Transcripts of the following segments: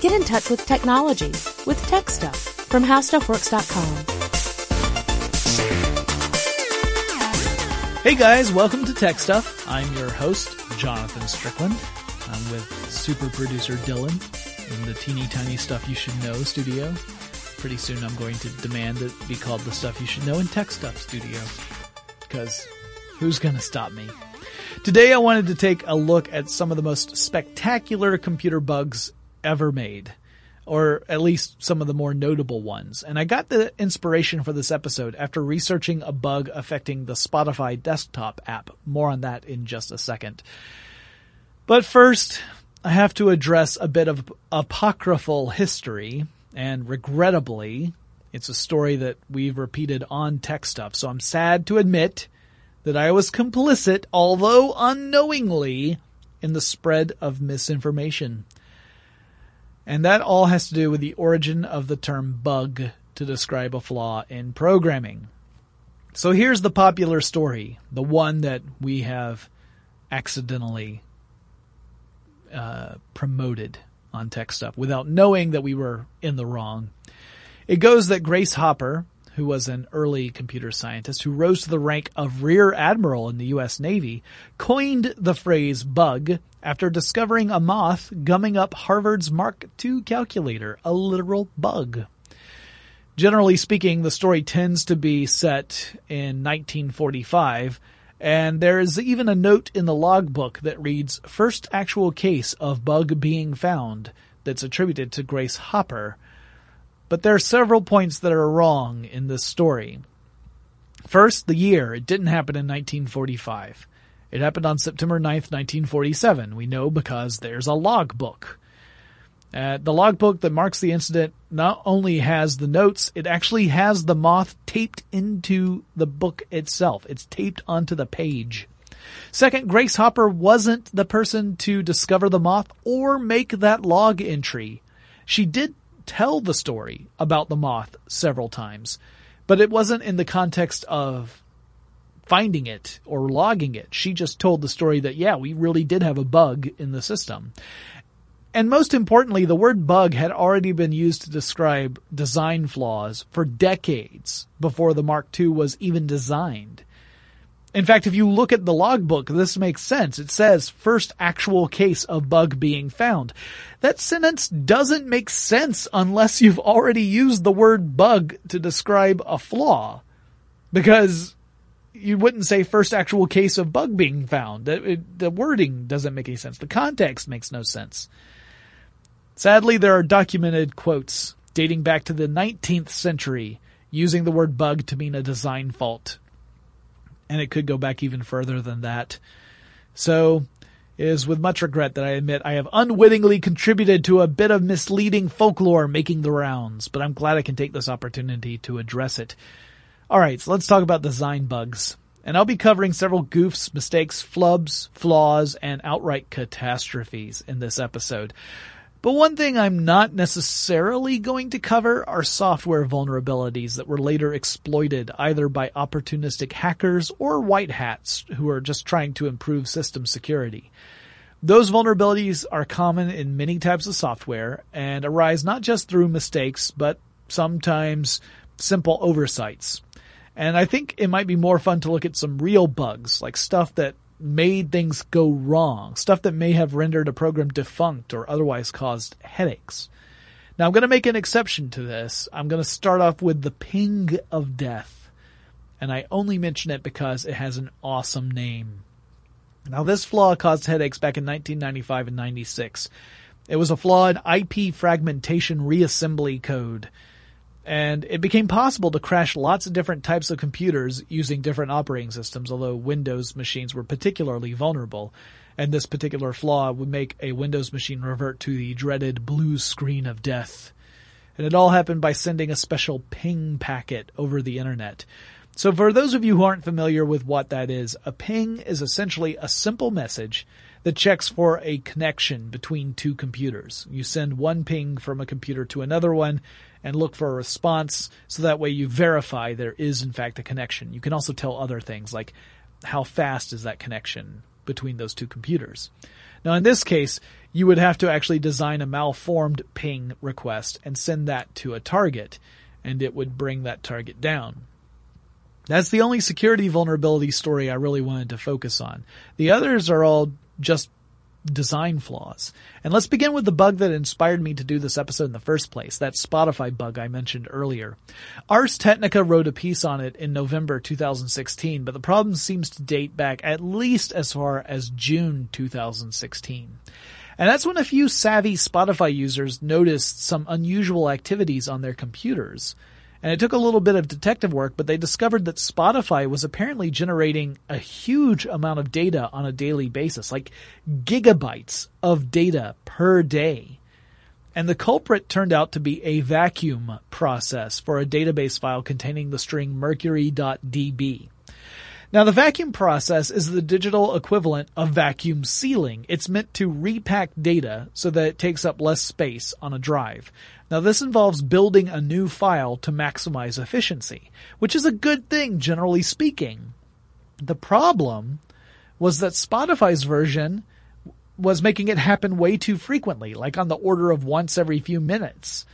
Get in touch with technology, with tech stuff, from HowStuffWorks.com. Hey guys, welcome to Tech Stuff. I'm your host, Jonathan Strickland. I'm with super producer Dylan in the Teeny Tiny Stuff You Should Know studio. Pretty soon I'm going to demand it be called the Stuff You Should Know in Tech Stuff studio. Because who's going to stop me? Today I wanted to take a look at some of the most spectacular computer bugs ever made, or at least some of the more notable ones. And I got the inspiration for this episode after researching a bug affecting the Spotify desktop app. More on that in just a second. But first, I have to address a bit of apocryphal history, and regrettably, it's a story that we've repeated on Tech Stuff, so I'm sad to admit that I was complicit, although unknowingly, in the spread of misinformation. And that all has to do with the origin of the term bug to describe a flaw in programming. So here's the popular story, the one that we have accidentally promoted on Tech Stuff without knowing that we were in the wrong. It goes that Grace Hopper, who was an early computer scientist who rose to the rank of Rear Admiral in the U.S. Navy, coined the phrase bug after discovering a moth gumming up Harvard's Mark II calculator, a literal bug. Generally speaking, the story tends to be set in 1945, and there is even a note in the logbook that reads, "First actual case of bug being found," that's attributed to Grace Hopper. But there are several points that are wrong in this story. First, the year. It didn't happen in 1945. It happened on September 9th, 1947. We know because there's a logbook. The logbook that marks the incident not only has the notes, it actually has the moth taped into the book itself. It's taped onto the page. Second, Grace Hopper wasn't the person to discover the moth or make that log entry. She did tell the story about the moth several times, but it wasn't in the context of finding it or logging it. She just told the story that, yeah, we really did have a bug in the system. And most importantly, the word bug had already been used to describe design flaws for decades before the Mark II was even designed. In fact, if you look at the logbook, this makes sense. It says, "First actual case of bug being found." That sentence doesn't make sense unless you've already used the word bug to describe a flaw, because you wouldn't say "first actual case of bug being found." The wording doesn't make any sense. The context makes no sense. Sadly, there are documented quotes dating back to the 19th century using the word bug to mean a design fault. And it could go back even further than that. So it is with much regret that I admit I have unwittingly contributed to a bit of misleading folklore making the rounds, but I'm glad I can take this opportunity to address it. All right, so let's talk about design bugs. And I'll be covering several goofs, mistakes, flubs, flaws, and outright catastrophes in this episode. But one thing I'm not necessarily going to cover are software vulnerabilities that were later exploited either by opportunistic hackers or white hats who are just trying to improve system security. Those vulnerabilities are common in many types of software and arise not just through mistakes, but sometimes simple oversights. And I think it might be more fun to look at some real bugs, like stuff that made things go wrong, stuff that may have rendered a program defunct or otherwise caused headaches. Now, I'm going to make an exception to this. I'm going to start off with the ping of death, and I only mention it because it has an awesome name. Now, this flaw caused headaches back in 1995 and 96. It was a flaw in IP fragmentation reassembly code, and it became possible to crash lots of different types of computers using different operating systems, although Windows machines were particularly vulnerable. And this particular flaw would make a Windows machine revert to the dreaded blue screen of death. And it all happened by sending a special ping packet over the internet. So for those of you who aren't familiar with what that is, a ping is essentially a simple message that checks for a connection between two computers. You send one ping from a computer to another one and look for a response, so that way you verify there is, in fact, a connection. You can also tell other things, like how fast is that connection? between those two computers. Now, in this case, you would have to actually design a malformed ping request and send that to a target, and it would bring that target down. That's the only security vulnerability story I really wanted to focus on. The others are all just design flaws. And let's begin with the bug that inspired me to do this episode in the first place, that Spotify bug I mentioned earlier. Ars Technica wrote a piece on it in November 2016, but the problem seems to date back at least as far as June 2016. And that's when a few savvy Spotify users noticed some unusual activities on their computers. And it took a little bit of detective work, but they discovered that Spotify was apparently generating a huge amount of data on a daily basis, like gigabytes of data per day. And the culprit turned out to be a vacuum process for a database file containing the string Mercury.db. Now, the vacuum process is the digital equivalent of vacuum sealing. It's meant to repack data so that it takes up less space on a drive. Now, this involves building a new file to maximize efficiency, which is a good thing, generally speaking. The problem was that Spotify's version was making it happen way too frequently, like on the order of once every few minutes.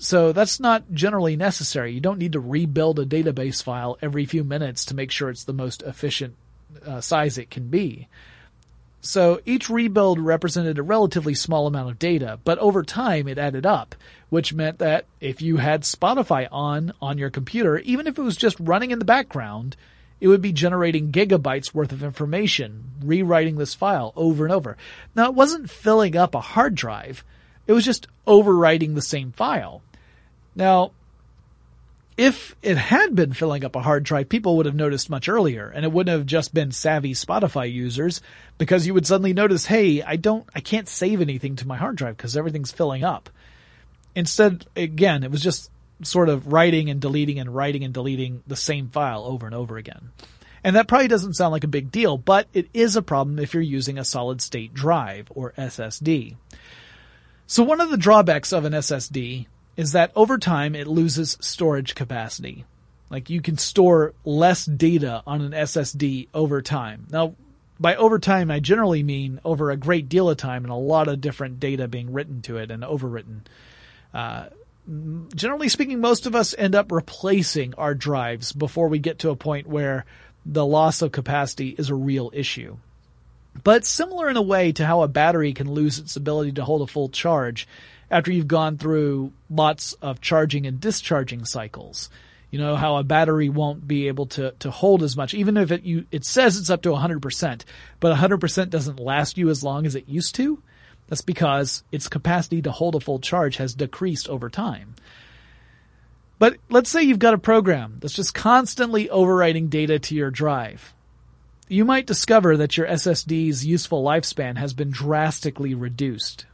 So that's not generally necessary. You don't need to rebuild a database file every few minutes to make sure it's the most efficient size it can be. So each rebuild represented a relatively small amount of data, but over time it added up, which meant that if you had Spotify on your computer, even if it was just running in the background, it would be generating gigabytes worth of information, rewriting this file over and over. Now, it wasn't filling up a hard drive. It was just overwriting the same file. Now, if it had been filling up a hard drive, people would have noticed much earlier, and it wouldn't have just been savvy Spotify users, because you would suddenly notice, hey, I can't save anything to my hard drive because everything's filling up. Instead, again, it was just sort of writing and deleting the same file over and over again. And that probably doesn't sound like a big deal, but it is a problem if you're using a solid-state drive, or SSD. So one of the drawbacks of an SSD is that over time it loses storage capacity. Like, you can store less data on an SSD over time. Now, by over time, I generally mean over a great deal of time and a lot of different data being written to it and overwritten. Generally speaking, most of us end up replacing our drives before we get to a point where the loss of capacity is a real issue. But similar in a way to how a battery can lose its ability to hold a full charge after you've gone through lots of charging and discharging cycles. You know how a battery won't be able to hold as much, even if it says it's up to 100%, but 100% doesn't last you as long as it used to. That's because its capacity to hold a full charge has decreased over time. But let's say you've got a program that's just constantly overwriting data to your drive. You might discover that your SSD's useful lifespan has been drastically reduced.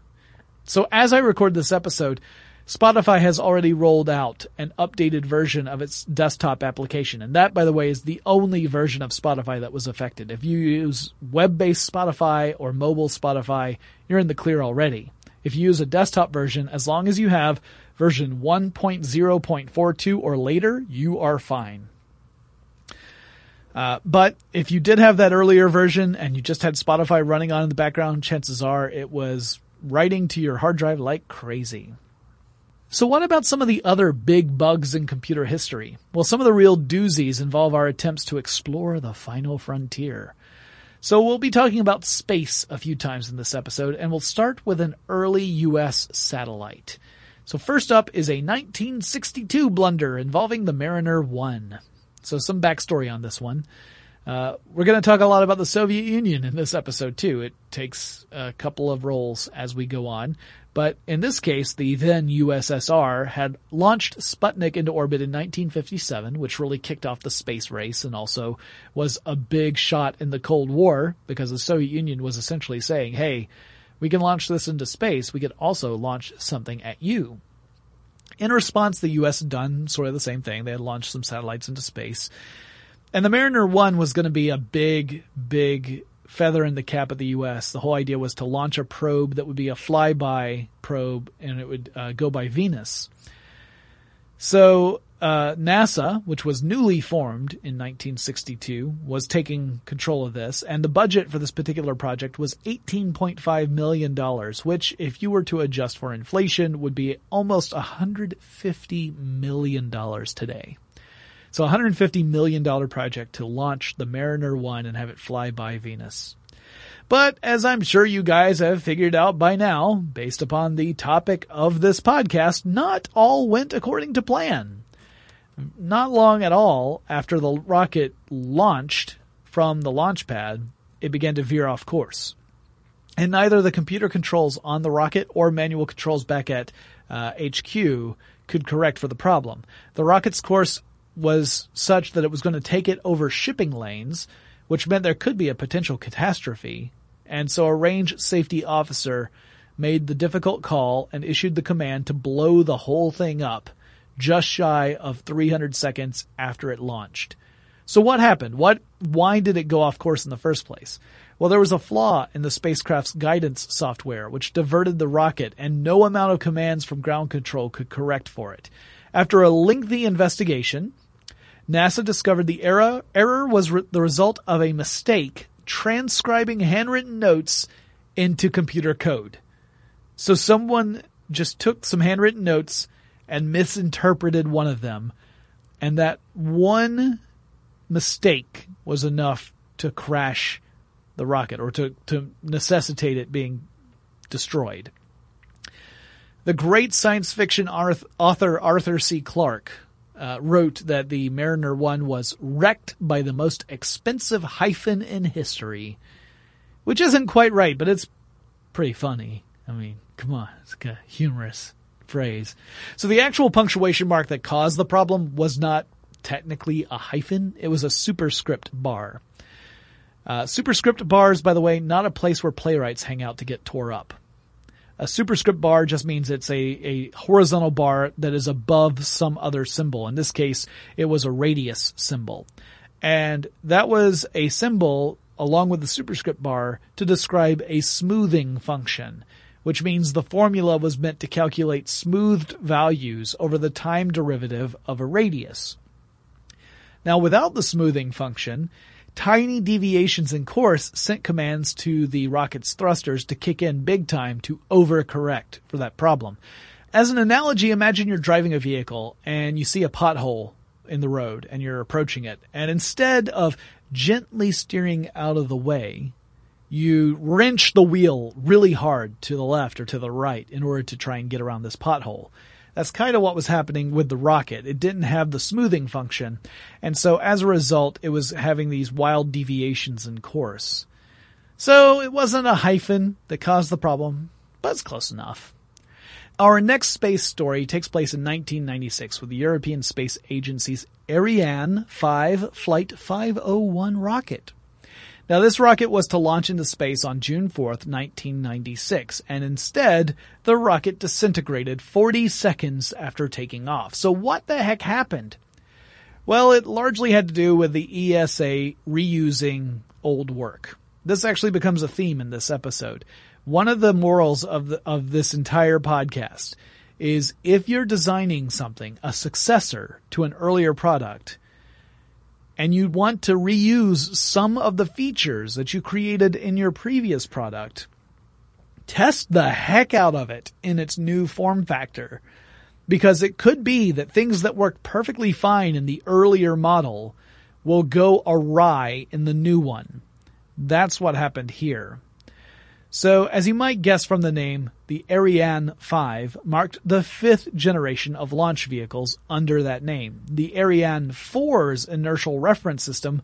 So as I record this episode, Spotify has already rolled out an updated version of its desktop application. And that, by the way, is the only version of Spotify that was affected. If you use web-based Spotify or mobile Spotify, you're in the clear already. If you use a desktop version, as long as you have version 1.0.42 or later, you are fine. But if you did have that earlier version and you just had Spotify running on in the background, chances are it was writing to your hard drive like crazy. So what about some of the other big bugs in computer history? Well, some of the real doozies involve our attempts to explore the final frontier. So we'll be talking about space a few times in this episode, and we'll start with an early U.S. satellite. So first up is a 1962 blunder involving the Mariner 1. So some backstory on this one. We're going to talk a lot about the Soviet Union in this episode, too. It takes a couple of roles as we go on. But in this case, the then USSR had launched Sputnik into orbit in 1957, which really kicked off the space race and also was a big shot in the Cold War because the Soviet Union was essentially saying, hey, we can launch this into space. We could also launch something at you. In response, the U.S. had done sort of the same thing. They had launched some satellites into space. And the Mariner 1 was going to be a big, big feather in the cap of the U.S. The whole idea was to launch a probe that would be a flyby probe, and it would go by Venus. So NASA, which was newly formed in 1962, was taking control of this, and the budget for this particular project was $18.5 million, which, if you were to adjust for inflation, would be almost $150 million today. So $150 million project to launch the Mariner 1 and have it fly by Venus. But as I'm sure you guys have figured out by now, based upon the topic of this podcast, not all went according to plan. Not long at all after the rocket launched from the launch pad, it began to veer off course. And neither the computer controls on the rocket or manual controls back at HQ could correct for the problem. The rocket's course was such that it was going to take it over shipping lanes, which meant there could be a potential catastrophe. And so a range safety officer made the difficult call and issued the command to blow the whole thing up, just shy of 300 seconds after it launched. So what happened? Why did it go off course in the first place? Well, there was a flaw in the spacecraft's guidance software, which diverted the rocket, and no amount of commands from ground control could correct for it. After a lengthy investigation, NASA discovered the error was the result of a mistake transcribing handwritten notes into computer code. So someone just took some handwritten notes and misinterpreted one of them, and that one mistake was enough to crash the rocket, or to necessitate it being destroyed. The great science fiction author Arthur C. Clarke wrote that the Mariner 1 was wrecked by the most expensive hyphen in history, which isn't quite right, but it's pretty funny. I mean, come on, it's kind of humorous phrase. So the actual punctuation mark that caused the problem was not technically a hyphen. It was a superscript bar. Superscript bars, by the way, not a place where playwrights hang out to get tore up. A superscript bar just means it's a horizontal bar that is above some other symbol. In this case, it was a radius symbol. And that was a symbol, along with the superscript bar, to describe a smoothing function, which means the formula was meant to calculate smoothed values over the time derivative of a radius. Now, without the smoothing function, tiny deviations in course sent commands to the rocket's thrusters to kick in big time to overcorrect for that problem. As an analogy, imagine you're driving a vehicle and you see a pothole in the road and you're approaching it. And instead of gently steering out of the way, you wrench the wheel really hard to the left or to the right in order to try and get around this pothole. That's kind of what was happening with the rocket. It didn't have the smoothing function. And so as a result, it was having these wild deviations in course. So it wasn't a hyphen that caused the problem, but it's close enough. Our next space story takes place in 1996 with the European Space Agency's Ariane 5 Flight 501 rocket. Now, this rocket was to launch into space on June 4th, 1996, and instead, the rocket disintegrated 40 seconds after taking off. So what the heck happened? Well, it largely had to do with the ESA reusing old work. This actually becomes a theme in this episode. One of the morals of this entire podcast is if you're designing something, a successor to an earlier product, and you want to reuse some of the features that you created in your previous product, test the heck out of it in its new form factor. Because it could be that things that worked perfectly fine in the earlier model will go awry in the new one. That's what happened here. So, as you might guess from the name, the Ariane 5 marked the fifth generation of launch vehicles under that name. The Ariane 4's inertial reference system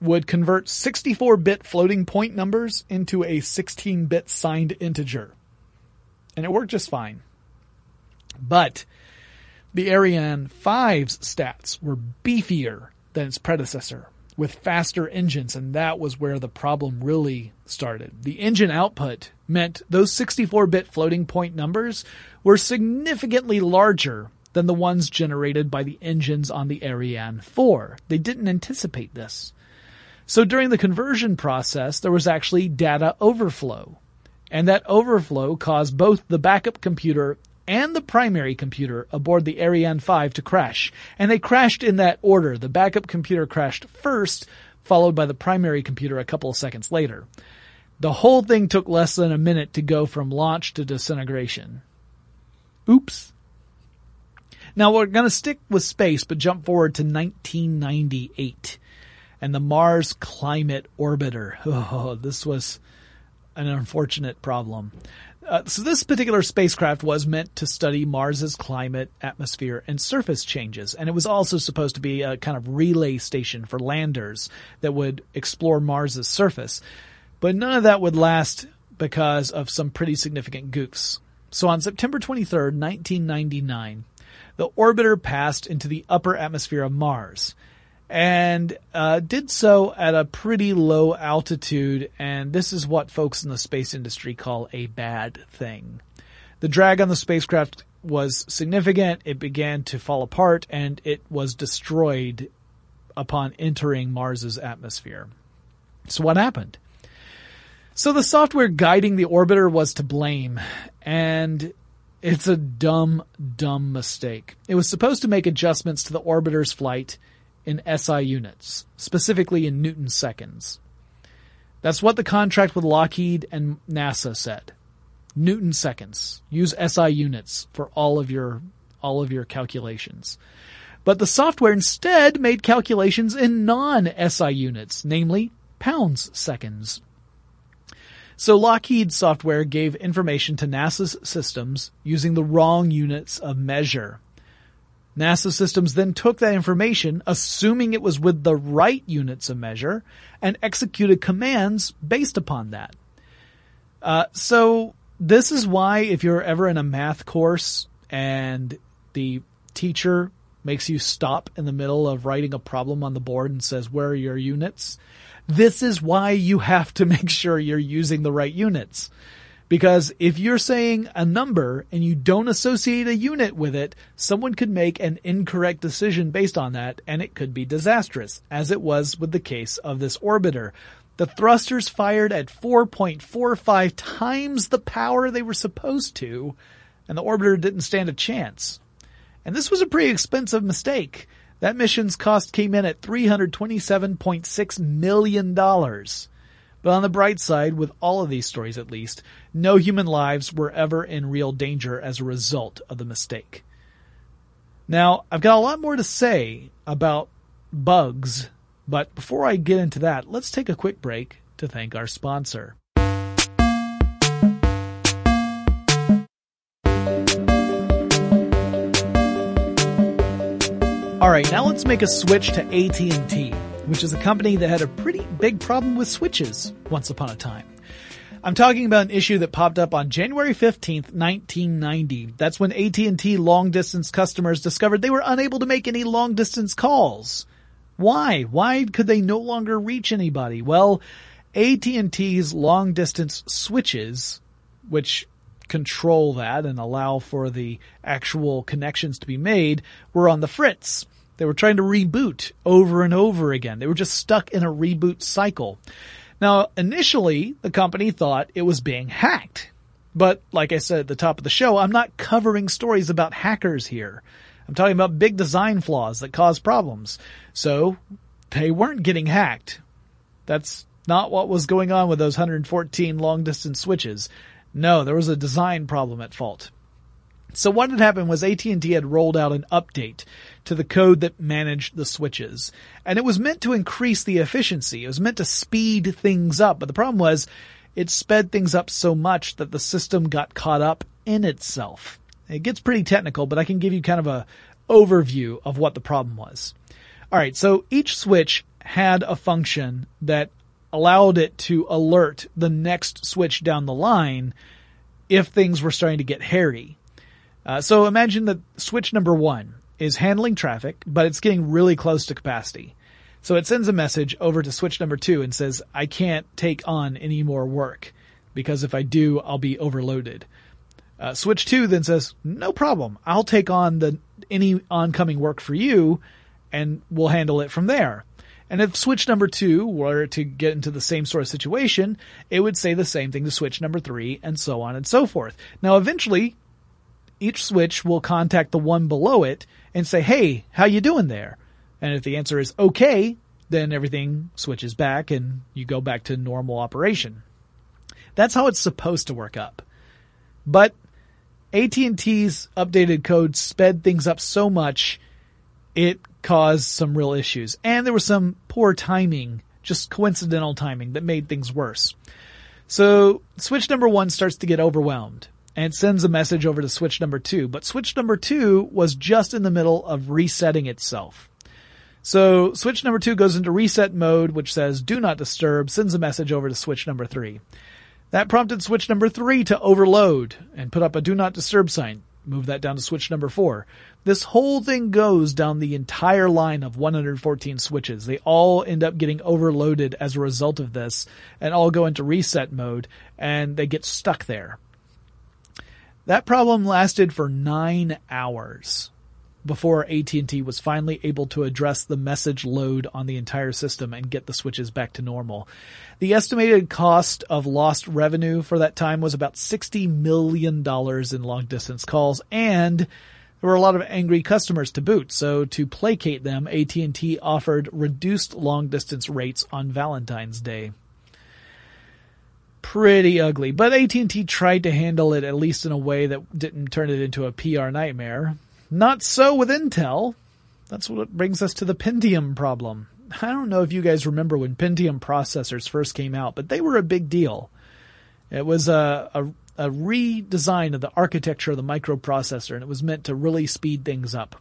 would convert 64-bit floating point numbers into a 16-bit signed integer. And it worked just fine. But the Ariane 5's stats were beefier than its predecessor, with faster engines, and that was where the problem really started. The engine output meant those 64-bit floating point numbers were significantly larger than the ones generated by the engines on the Ariane 4. They didn't anticipate this. So during the conversion process, there was actually data overflow, and that overflow caused both the backup computer and the primary computer aboard the Ariane 5 to crash. And they crashed in that order. The backup computer crashed first, followed by the primary computer a couple of seconds later. The whole thing took less than a minute to go from launch to disintegration. Oops. Now we're going to stick with space, but jump forward to 1998 and the Mars Climate Orbiter. Oh, this was an unfortunate problem. So this particular spacecraft was meant to study Mars's climate, atmosphere, and surface changes. And it was also supposed to be a kind of relay station for landers that would explore Mars's surface. But none of that would last because of some pretty significant goofs. So on September 23rd, 1999, the orbiter passed into the upper atmosphere of Mars and did so at a pretty low altitude, and this is what folks in the space industry call a bad thing. The drag on the spacecraft was significant, it began to fall apart, and it was destroyed upon entering Mars's atmosphere. So what happened? So the software guiding the orbiter was to blame, and it's a dumb, dumb mistake. It was supposed to make adjustments to the orbiter's flight in SI units, specifically in Newton seconds. That's what the contract with Lockheed and NASA said. Newton seconds. Use SI units for all of your calculations. But the software instead made calculations in non-SI units, namely pounds seconds. So Lockheed software gave information to NASA's systems using the wrong units of measure. NASA systems then took that information, assuming it was with the right units of measure, and executed commands based upon that. So this is why if you're ever in a math course and the teacher makes you stop in the middle of writing a problem on the board and says, where are your units? This is why you have to make sure you're using the right units. Because if you're saying a number and you don't associate a unit with it, someone could make an incorrect decision based on that, and it could be disastrous, as it was with the case of this orbiter. The thrusters fired at 4.45 times the power they were supposed to, and the orbiter didn't stand a chance. And this was a pretty expensive mistake. That mission's cost came in at $327.6 million. But on the bright side, with all of these stories at least, no human lives were ever in real danger as a result of the mistake. Now, I've got a lot more to say about bugs, but before I get into that, let's take a quick break to thank our sponsor. All right, now let's make a switch to AT&T, which is a company that had a pretty big problem with switches once upon a time. I'm talking about an issue that popped up on January 15th, 1990. That's when AT&T long-distance customers discovered they were unable to make any long-distance calls. Why? Why could they no longer reach anybody? Well, AT&T's long-distance switches, which control that and allow for the actual connections to be made, were on the fritz. They were trying to reboot over and over again. They were just stuck in a reboot cycle. Now, initially, the company thought it was being hacked. But like I said at the top of the show, I'm not covering stories about hackers here. I'm talking about big design flaws that cause problems. So they weren't getting hacked. That's not what was going on with those 114 long-distance switches. No, there was a design problem at fault. So what had happened was AT&T had rolled out an update to the code that managed the switches. And it was meant to increase the efficiency. It was meant to speed things up. But the problem was it sped things up so much that the system got caught up in itself. It gets pretty technical, but I can give you kind of an overview of what the problem was. All right, so each switch had a function that allowed it to alert the next switch down the line if things were starting to get hairy. So imagine that switch number 1 is handling traffic, but it's getting really close to capacity. So it sends a message over to switch number 2 and says, I can't take on any more work because if I do, I'll be overloaded. Switch 2 then says, no problem. I'll take on any oncoming work for you and we'll handle it from there. And if switch number 2 were to get into the same sort of situation, it would say the same thing to switch number 3 and so on and so forth. Now, eventually, each switch will contact the one below it and say, hey, how you doing there? And if the answer is okay, then everything switches back and you go back to normal operation. That's how it's supposed to work up. But AT&T's updated code sped things up so much, it caused some real issues. And there was some poor timing, just coincidental timing, that made things worse. So switch number one starts to get overwhelmed and sends a message over to switch number two. But switch number two was just in the middle of resetting itself. So switch number two goes into reset mode, which says do not disturb, sends a message over to switch number three. That prompted switch number three to overload and put up a do not disturb sign. Move that down to switch number four. This whole thing goes down the entire line of 114 switches. They all end up getting overloaded as a result of this and all go into reset mode, and they get stuck there. That problem lasted for 9 hours before AT&T was finally able to address the message load on the entire system and get the switches back to normal. The estimated cost of lost revenue for that time was about $60 million in long-distance calls, and there were a lot of angry customers to boot. So to placate them, AT&T offered reduced long-distance rates on Valentine's Day. Pretty ugly, but AT&T tried to handle it at least in a way that didn't turn it into a PR nightmare. Not so with Intel. That's what brings us to the Pentium problem. I don't know if you guys remember when Pentium processors first came out, but they were a big deal. It was a redesign of the architecture of the microprocessor, and it was meant to really speed things up.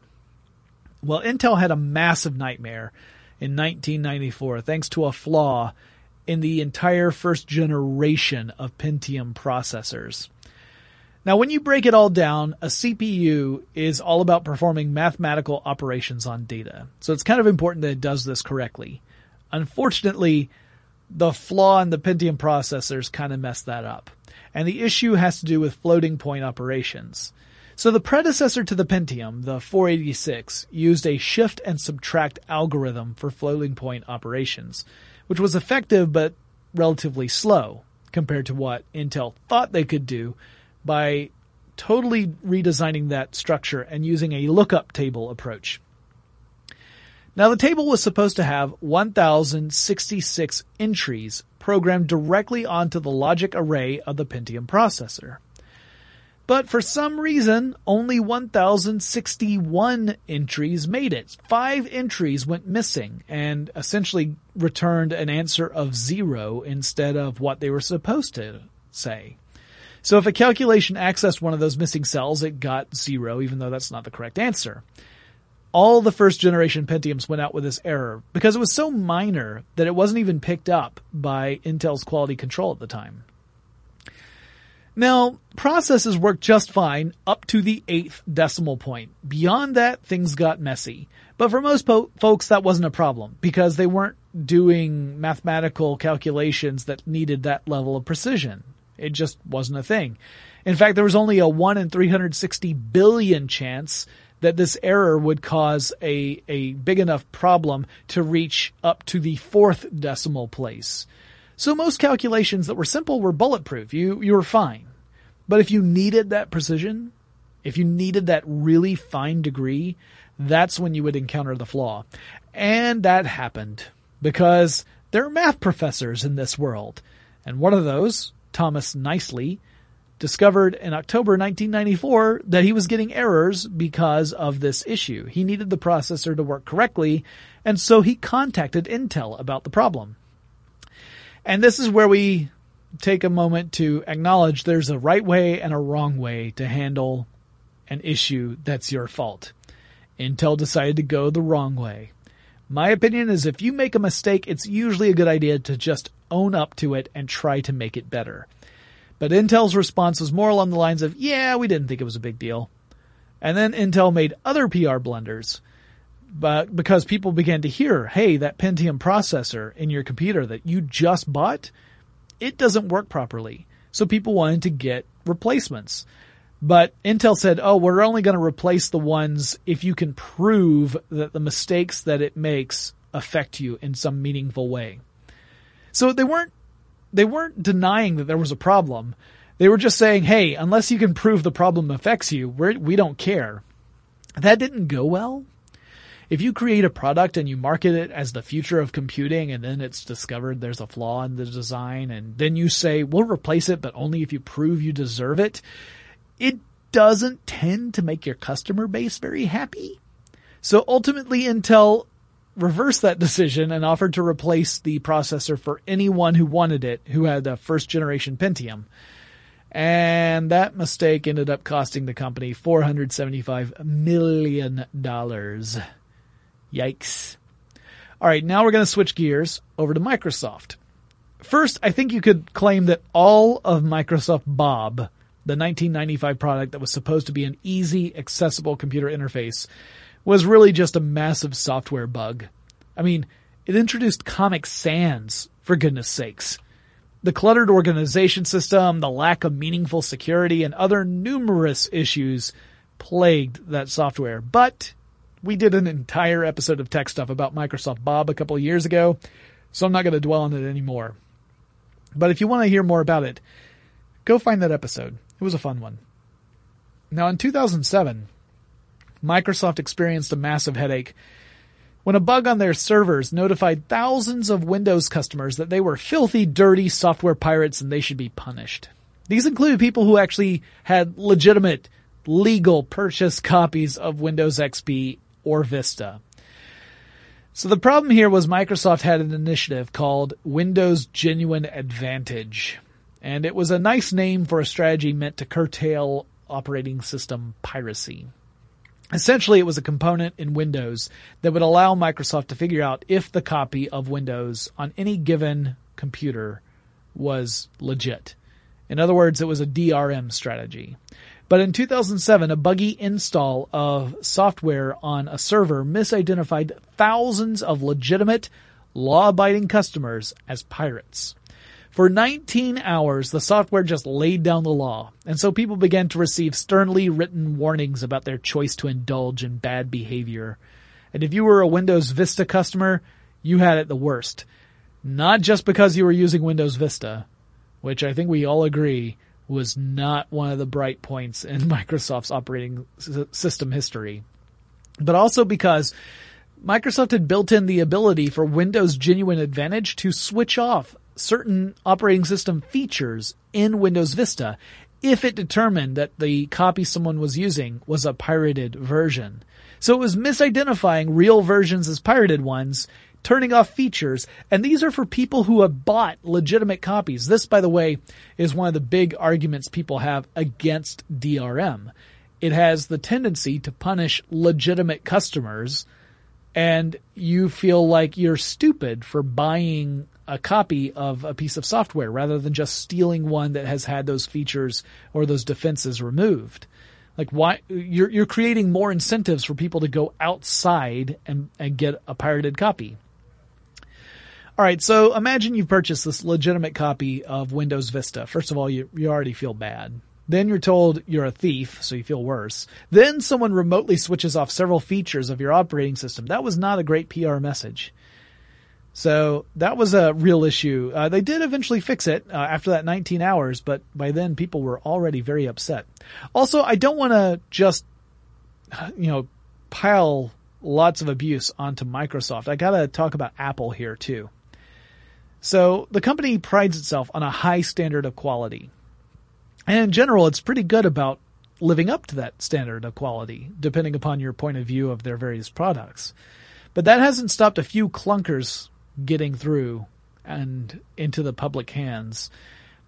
Well, Intel had a massive nightmare in 1994 thanks to a flaw in the entire first generation of Pentium processors. Now, when you break it all down, a CPU is all about performing mathematical operations on data. So it's kind of important that it does this correctly. Unfortunately, the flaw in the Pentium processors kind of messed that up. And the issue has to do with floating point operations. So the predecessor to the Pentium, the 486, used a shift and subtract algorithm for floating point operations, which was effective but relatively slow compared to what Intel thought they could do by totally redesigning that structure and using a lookup table approach. Now, the table was supposed to have 1,066 entries programmed directly onto the logic array of the Pentium processor. But for some reason, only 1,061 entries made it. 5 entries went missing and essentially returned an answer of 0 instead of what they were supposed to say. So if a calculation accessed one of those missing cells, it got 0, even though that's not the correct answer. All the first generation Pentiums went out with this error because it was so minor that it wasn't even picked up by Intel's quality control at the time. Now, processes worked just fine up to the 8th decimal point. Beyond that, things got messy. But for most folks, that wasn't a problem because they weren't doing mathematical calculations that needed that level of precision. It just wasn't a thing. In fact, there was only a 1 in 360 billion chance that this error would cause a big enough problem to reach up to the 4th decimal place. So most calculations that were simple were bulletproof. You were fine. But if you needed that precision, if you needed that really fine degree, that's when you would encounter the flaw. And that happened because there are math professors in this world. And one of those, Thomas Nicely, discovered in October 1994 that he was getting errors because of this issue. He needed the processor to work correctly, and so he contacted Intel about the problem. And this is where we take a moment to acknowledge there's a right way and a wrong way to handle an issue that's your fault. Intel decided to go the wrong way. My opinion is if you make a mistake, it's usually a good idea to just own up to it and try to make it better. But Intel's response was more along the lines of, yeah, we didn't think it was a big deal. And then Intel made other PR blunders, but because people began to hear, hey, that Pentium processor in your computer that you just bought, it doesn't work properly. So people wanted to get replacements. But Intel said, oh, we're only going to replace the ones if you can prove that the mistakes that it makes affect you in some meaningful way. So they weren't denying that there was a problem. They were just saying, hey, unless you can prove the problem affects you, we don't care. That didn't go well. If you create a product and you market it as the future of computing and then it's discovered there's a flaw in the design and then you say, we'll replace it, but only if you prove you deserve it, it doesn't tend to make your customer base very happy. So ultimately, Intel reversed that decision and offered to replace the processor for anyone who wanted it, who had a first-generation Pentium. And that mistake ended up costing the company $475 million. Yikes. All right, now we're going to switch gears over to Microsoft. First, I think you could claim that all of Microsoft Bob, the 1995 product that was supposed to be an easy, accessible computer interface, was really just a massive software bug. I mean, it introduced Comic Sans, for goodness sakes. The cluttered organization system, the lack of meaningful security, and other numerous issues plagued that software. But we did an entire episode of Tech Stuff about Microsoft Bob a couple of years ago, so I'm not going to dwell on it anymore. But if you want to hear more about it, go find that episode. It was a fun one. Now, in 2007, Microsoft experienced a massive headache when a bug on their servers notified thousands of Windows customers that they were filthy, dirty software pirates and they should be punished. These included people who actually had legitimate, legal purchase copies of Windows XP or Vista. So the problem here was Microsoft had an initiative called Windows Genuine Advantage, and it was a nice name for a strategy meant to curtail operating system piracy. Essentially, it was a component in Windows that would allow Microsoft to figure out if the copy of Windows on any given computer was legit. In other words, it was a DRM strategy. But in 2007, a buggy install of software on a server misidentified thousands of legitimate, law-abiding customers as pirates. For 19 hours, the software just laid down the law, and so people began to receive sternly written warnings about their choice to indulge in bad behavior. And if you were a Windows Vista customer, you had it the worst. Not just because you were using Windows Vista, which I think we all agree was not one of the bright points in Microsoft's operating system history, but also because Microsoft had built in the ability for Windows Genuine Advantage to switch off certain operating system features in Windows Vista if it determined that the copy someone was using was a pirated version. So it was misidentifying real versions as pirated ones, turning off features, and these are for people who have bought legitimate copies. This, by the way, is one of the big arguments people have against DRM. It has the tendency to punish legitimate customers, and you feel like you're stupid for buying a copy of a piece of software rather than just stealing one that has had those features or those defenses removed. Like, why you're creating more incentives for people to go outside and get a pirated copy. All right. So imagine you purchased this legitimate copy of Windows Vista. First of all, you already feel bad. Then you're told you're a thief, so you feel worse. Then someone remotely switches off several features of your operating system. That was not a great PR message. So that was a real issue. They did eventually fix it after that 19 hours, but by then people were already very upset. Also, I don't want to just, pile lots of abuse onto Microsoft. I got to talk about Apple here too. So the company prides itself on a high standard of quality. And in general, it's pretty good about living up to that standard of quality, depending upon your point of view of their various products. But that hasn't stopped a few clunkers getting through and into the public hands.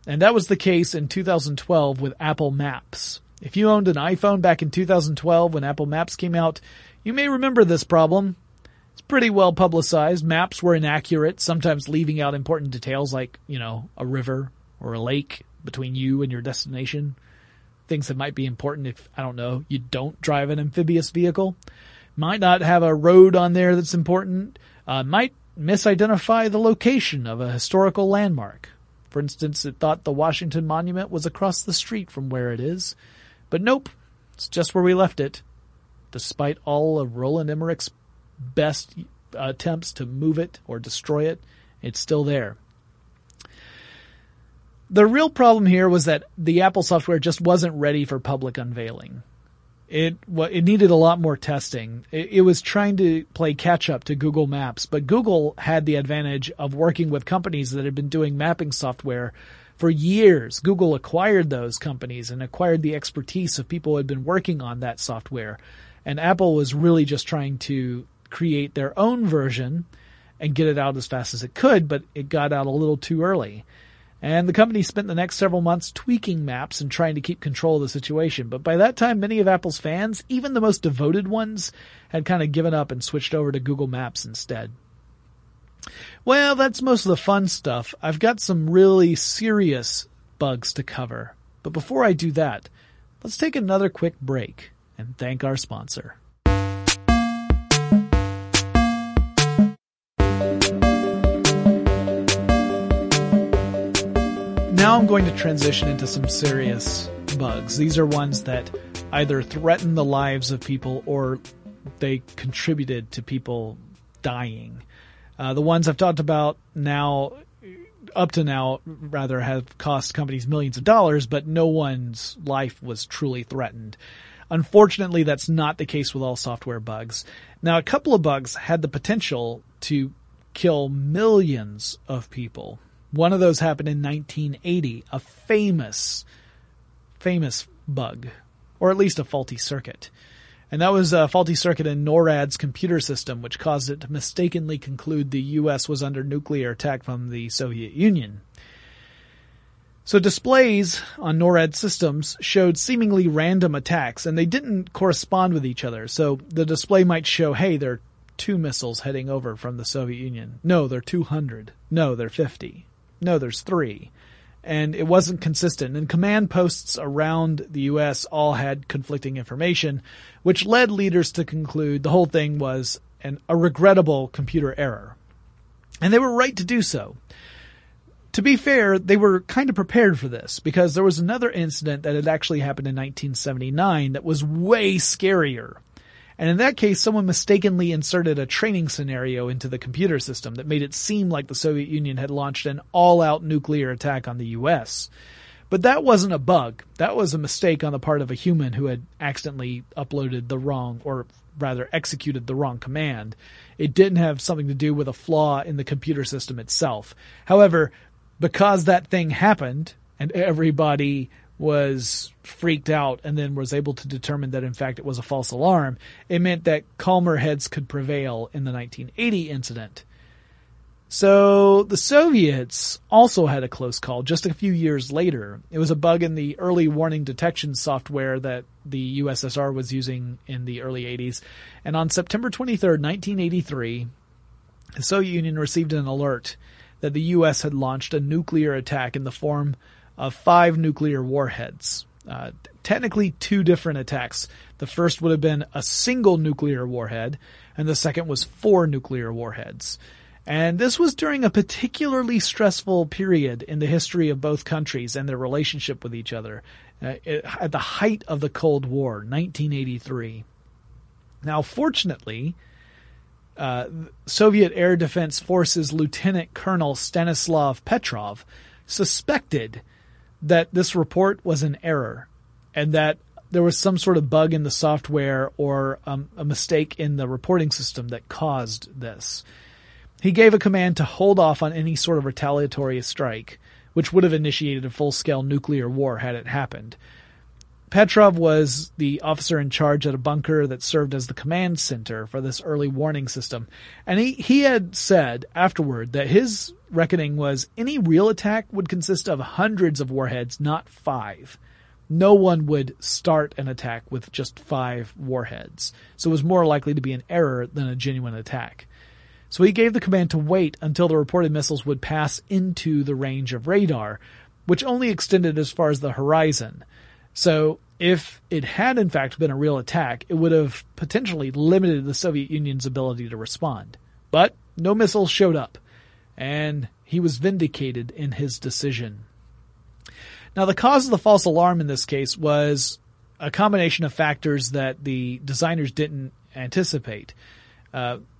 And that was the case in 2012 with Apple Maps. If you owned an iPhone back in 2012 when Apple Maps came out, you may remember this problem. It's pretty well publicized. Maps were inaccurate, sometimes leaving out important details like, a river or a lake between you and your destination. Things that might be important if, you don't drive an amphibious vehicle. Might not have a road on there that's important. Might misidentify the location of a historical landmark. For instance, it thought the Washington Monument was across the street from where it is. But nope, it's just where we left it, despite all of Roland Emmerich's best attempts to move it or destroy it. It's still there. The real problem here was that the Apple software just wasn't ready for public unveiling. It needed a lot more testing. It was trying to play catch-up to Google Maps, but Google had the advantage of working with companies that had been doing mapping software for years. Google acquired those companies and acquired the expertise of people who had been working on that software. And Apple was really just trying to create their own version and get it out as fast as it could, but it got out a little too early. And the company spent the next several months tweaking maps and trying to keep control of the situation. But by that time, many of Apple's fans, even the most devoted ones, had kind of given up and switched over to Google Maps instead. Well, that's most of the fun stuff. I've got some really serious bugs to cover. But before I do that, let's take another quick break and thank our sponsor. Now I'm going to transition into some serious bugs. These are ones that either threaten the lives of people or they contributed to people dying. The ones I've talked about up to now have cost companies millions of dollars, but no one's life was truly threatened. Unfortunately, that's not the case with all software bugs. Now, a couple of bugs had the potential to kill millions of people. One of those happened in 1980, a famous bug, or at least a faulty circuit. And that was a faulty circuit in NORAD's computer system, which caused it to mistakenly conclude the U.S. was under nuclear attack from the Soviet Union. So displays on NORAD systems showed seemingly random attacks, and they didn't correspond with each other. So the display might show, hey, there are 2 missiles heading over from the Soviet Union. No, there are 200. No, there are 50. No, there's 3. And it wasn't consistent. And command posts around the U.S. all had conflicting information, which led leaders to conclude the whole thing was a regrettable computer error. And they were right to do so. To be fair, they were kind of prepared for this because there was another incident that had actually happened in 1979 that was way scarier. And in that case, someone mistakenly inserted a training scenario into the computer system that made it seem like the Soviet Union had launched an all-out nuclear attack on the U.S. But that wasn't a bug. That was a mistake on the part of a human who had accidentally uploaded the wrong, or rather executed the wrong command. It didn't have something to do with a flaw in the computer system itself. However, because that thing happened and everybody was freaked out and then was able to determine that, in fact, it was a false alarm, it meant that calmer heads could prevail in the 1980 incident. So the Soviets also had a close call just a few years later. It was a bug in the early warning detection software that the USSR was using in the early 80s. And on September 23rd, 1983, the Soviet Union received an alert that the U.S. had launched a nuclear attack in the form of 5 nuclear warheads. Technically 2 different attacks. The first would have been a single nuclear warhead, and the second was 4 nuclear warheads. And this was during a particularly stressful period in the history of both countries and their relationship with each other, at the height of the Cold War, 1983. Now, fortunately, Soviet Air Defense Forces Lieutenant Colonel Stanislav Petrov suspected that this report was an error and that there was some sort of bug in the software or a mistake in the reporting system that caused this. He gave a command to hold off on any sort of retaliatory strike, which would have initiated a full-scale nuclear war had it happened. Petrov was the officer in charge at a bunker that served as the command center for this early warning system. And he had said afterward that his reckoning was any real attack would consist of hundreds of warheads, not 5. No one would start an attack with just 5 warheads. So it was more likely to be an error than a genuine attack. So he gave the command to wait until the reported missiles would pass into the range of radar, which only extended as far as the horizon. So if it had, in fact, been a real attack, it would have potentially limited the Soviet Union's ability to respond. But no missiles showed up, and he was vindicated in his decision. Now, the cause of the false alarm in this case was a combination of factors that the designers didn't anticipate.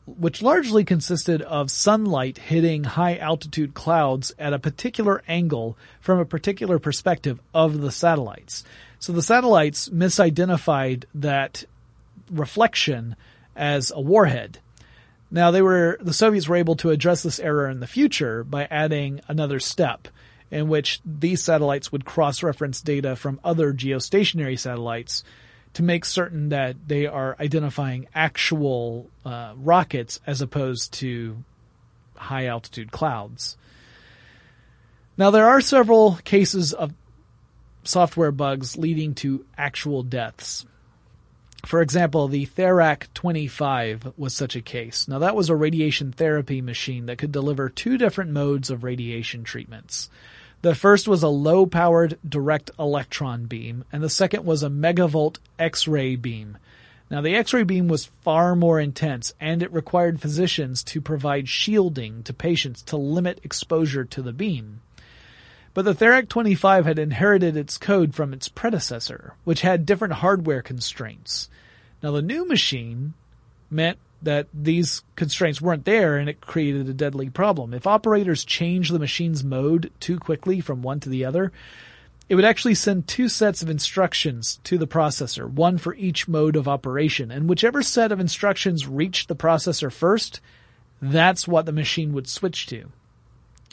which largely consisted of sunlight hitting high-altitude clouds at a particular angle from a particular perspective of the satellites. So the satellites misidentified that reflection as a warhead. Now, the Soviets were able to address this error in the future by adding another step in which these satellites would cross-reference data from other geostationary satellites to make certain that they are identifying actual rockets as opposed to high-altitude clouds. Now, there are several cases of software bugs leading to actual deaths. For example, the Therac-25 was such a case. Now, that was a radiation therapy machine that could deliver two different modes of radiation treatments. The first was a low-powered direct electron beam, and the second was a megavolt X-ray beam. Now, the X-ray beam was far more intense, and it required physicians to provide shielding to patients to limit exposure to the beam. But the Therac-25 had inherited its code from its predecessor, which had different hardware constraints. Now, the new machine meant that these constraints weren't there, and it created a deadly problem. If operators changed the machine's mode too quickly from one to the other, it would actually send two sets of instructions to the processor, one for each mode of operation. And whichever set of instructions reached the processor first, that's what the machine would switch to.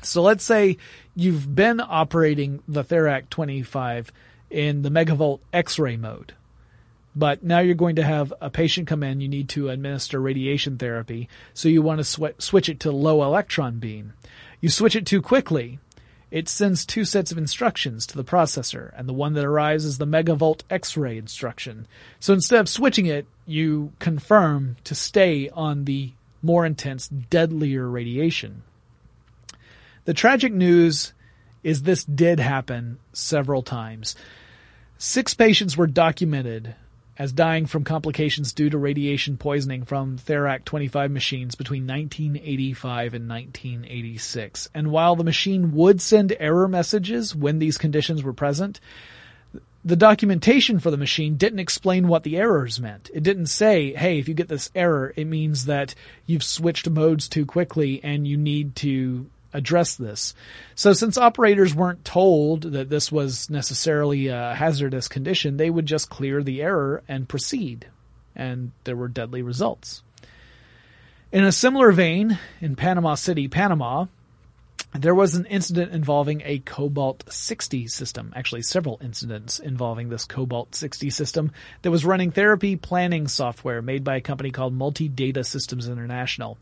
So let's say you've been operating the Therac-25 in the megavolt X-ray mode, but now you're going to have a patient come in. You need to administer radiation therapy, so you want to switch it to low electron beam. You switch it too quickly. It sends two sets of instructions to the processor, and the one that arrives is the megavolt X-ray instruction. So instead of switching it, you confirm to stay on the more intense, deadlier radiation. The tragic news is this did happen several times. 6 patients were documented as dying from complications due to radiation poisoning from Therac-25 machines between 1985 and 1986. And while the machine would send error messages when these conditions were present, the documentation for the machine didn't explain what the errors meant. It didn't say, hey, if you get this error, it means that you've switched modes too quickly and you need to address this. So since operators weren't told that this was necessarily a hazardous condition, they would just clear the error and proceed. And there were deadly results. In a similar vein, in Panama City, Panama, there was an incident involving a cobalt-60 system, actually several incidents involving this cobalt-60 system that was running therapy planning software made by a company called Multi-Data Systems International.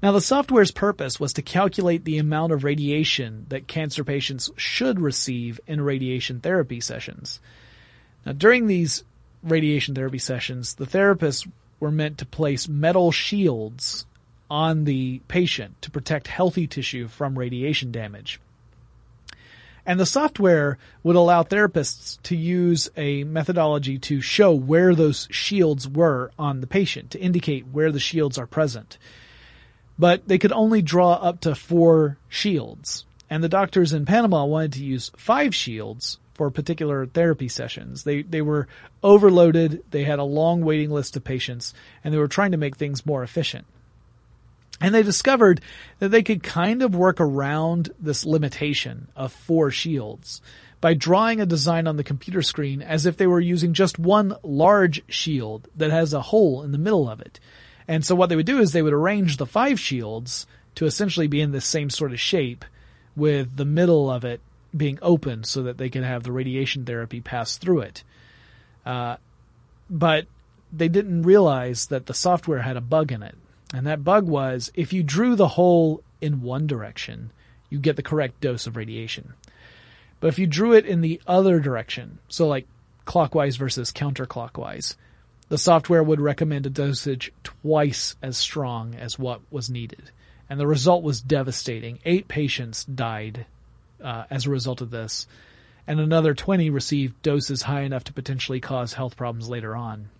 Now, the software's purpose was to calculate the amount of radiation that cancer patients should receive in radiation therapy sessions. Now, during these radiation therapy sessions, the therapists were meant to place metal shields on the patient to protect healthy tissue from radiation damage. And the software would allow therapists to use a methodology to show where those shields were on the patient, to indicate where the shields are present. But they could only draw up to 4 shields, and the doctors in Panama wanted to use 5 shields for particular therapy sessions. They were overloaded, they had a long waiting list of patients, and they were trying to make things more efficient. And they discovered that they could kind of work around this limitation of 4 shields by drawing a design on the computer screen as if they were using just one large shield that has a hole in the middle of it. And so what they would do is they would arrange the 5 shields to essentially be in the same sort of shape, with the middle of it being open so that they could have the radiation therapy pass through it. But they didn't realize that the software had a bug in it. And that bug was, if you drew the hole in one direction, you get the correct dose of radiation. But if you drew it in the other direction, so like clockwise versus counterclockwise, the software would recommend a dosage twice as strong as what was needed. And the result was devastating. 8 patients died as a result of this, and another 20 received doses high enough to potentially cause health problems later on.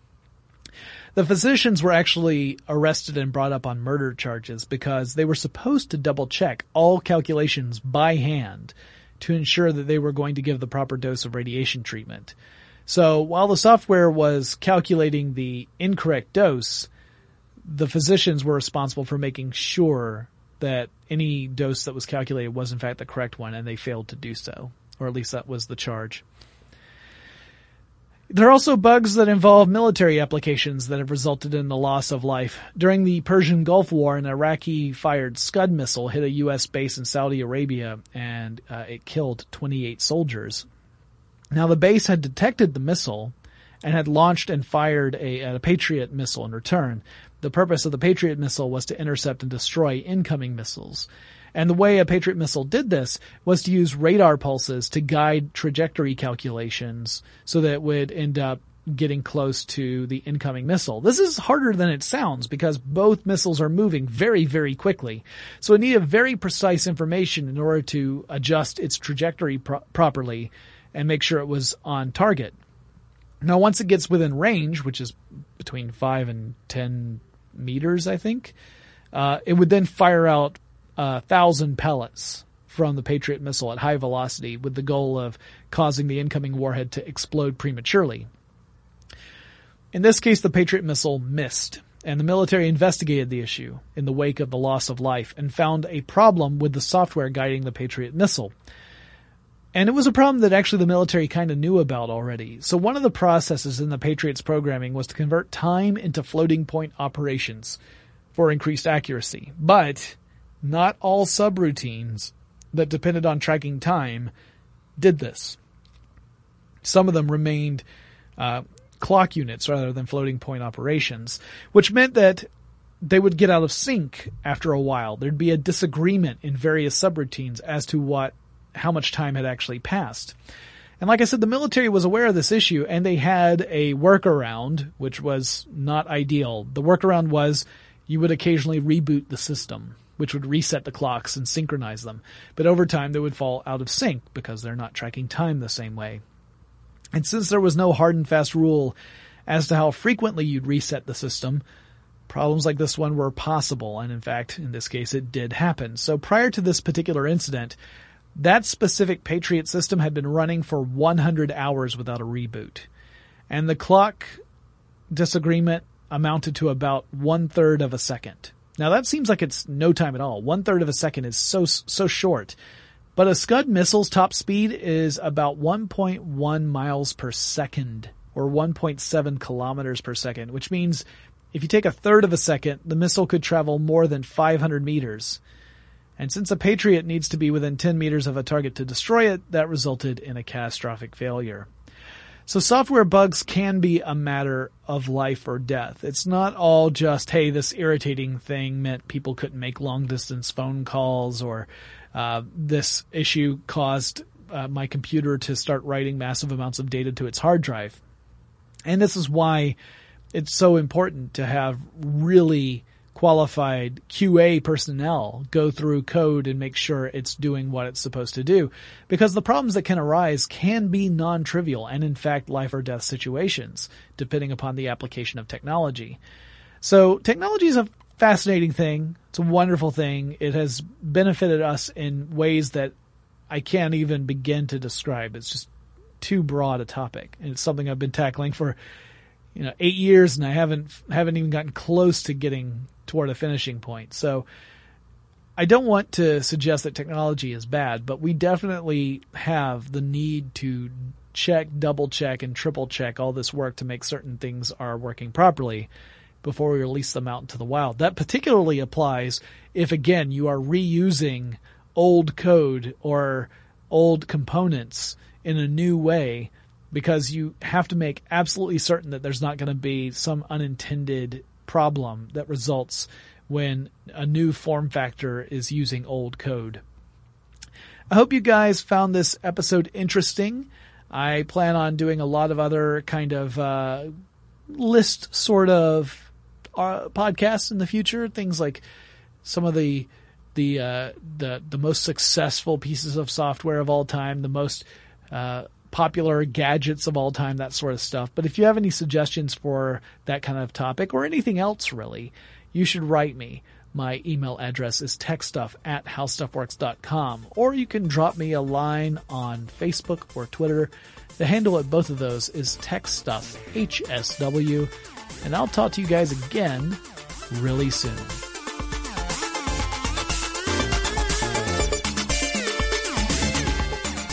The physicians were actually arrested and brought up on murder charges because they were supposed to double-check all calculations by hand to ensure that they were going to give the proper dose of radiation treatment. So while the software was calculating the incorrect dose, the physicians were responsible for making sure that any dose that was calculated was in fact the correct one, and they failed to do so, or at least that was the charge. There are also bugs that involve military applications that have resulted in the loss of life. During the Persian Gulf War, an Iraqi-fired Scud missile hit a U.S. base in Saudi Arabia, and it killed 28 soldiers. Now, the base had detected the missile and had launched and fired a Patriot missile in return. The purpose of the Patriot missile was to intercept and destroy incoming missiles. And the way a Patriot missile did this was to use radar pulses to guide trajectory calculations so that it would end up getting close to the incoming missile. This is harder than it sounds because both missiles are moving very, very quickly. So it needed very precise information in order to adjust its trajectory properly and make sure it was on target. Now, once it gets within range, which is between 5 and 10 meters, I think, it would then fire out 1,000 pellets from the Patriot missile at high velocity with the goal of causing the incoming warhead to explode prematurely. In this case, the Patriot missile missed, and the military investigated the issue in the wake of the loss of life and found a problem with the software guiding the Patriot missile. And it was a problem that actually the military kind of knew about already. So one of the processes in the Patriot's programming was to convert time into floating point operations for increased accuracy. But not all subroutines that depended on tracking time did this. Some of them remained clock units rather than floating point operations, which meant that they would get out of sync after a while. There'd be a disagreement in various subroutines as to how much time had actually passed. And like I said, the military was aware of this issue, and they had a workaround, which was not ideal. The workaround was you would occasionally reboot the system, which would reset the clocks and synchronize them. But over time, they would fall out of sync because they're not tracking time the same way. And since there was no hard and fast rule as to how frequently you'd reset the system, problems like this one were possible. And in fact, in this case, it did happen. So prior to this particular incident, that specific Patriot system had been running for 100 hours without a reboot. And the clock disagreement amounted to about 1/3 of a second. Now, that seems like it's no time at all. 1/3 of a second is so short. But a Scud missile's top speed is about 1.1 miles per second, or 1.7 kilometers per second, which means if you take 1/3 of a second, the missile could travel more than 500 meters. And since a Patriot needs to be within 10 meters of a target to destroy it, that resulted in a catastrophic failure. So software bugs can be a matter of life or death. It's not all just, hey, this irritating thing meant people couldn't make long-distance phone calls, or this issue caused my computer to start writing massive amounts of data to its hard drive. And this is why it's so important to have really qualified QA personnel go through code and make sure it's doing what it's supposed to do, because the problems that can arise can be non-trivial and in fact life or death situations depending upon the application of technology. So technology is a fascinating thing. It's a wonderful thing. It has benefited us in ways that I can't even begin to describe. It's just too broad a topic, and it's something I've been tackling for 8 years, and I haven't even gotten close to getting toward a finishing point. So I don't want to suggest that technology is bad, but we definitely have the need to check, double check, and triple check all this work to make certain things are working properly before we release them out into the wild. That particularly applies if, again, you are reusing old code or old components in a new way, because you have to make absolutely certain that there's not going to be some unintended problem that results when a new form factor is using old code. I hope you guys found this episode interesting. I plan on doing a lot of other kind of list sort of podcasts in the future, things like some of the most successful pieces of software of all time, the most popular gadgets of all time, that sort of stuff. But if you have any suggestions for that kind of topic or anything else, really, you should write me. My email address is techstuff@howstuffworks.com, or you can drop me a line on Facebook or Twitter. The handle at both of those is techstuff, HSW, and I'll talk to you guys again really soon.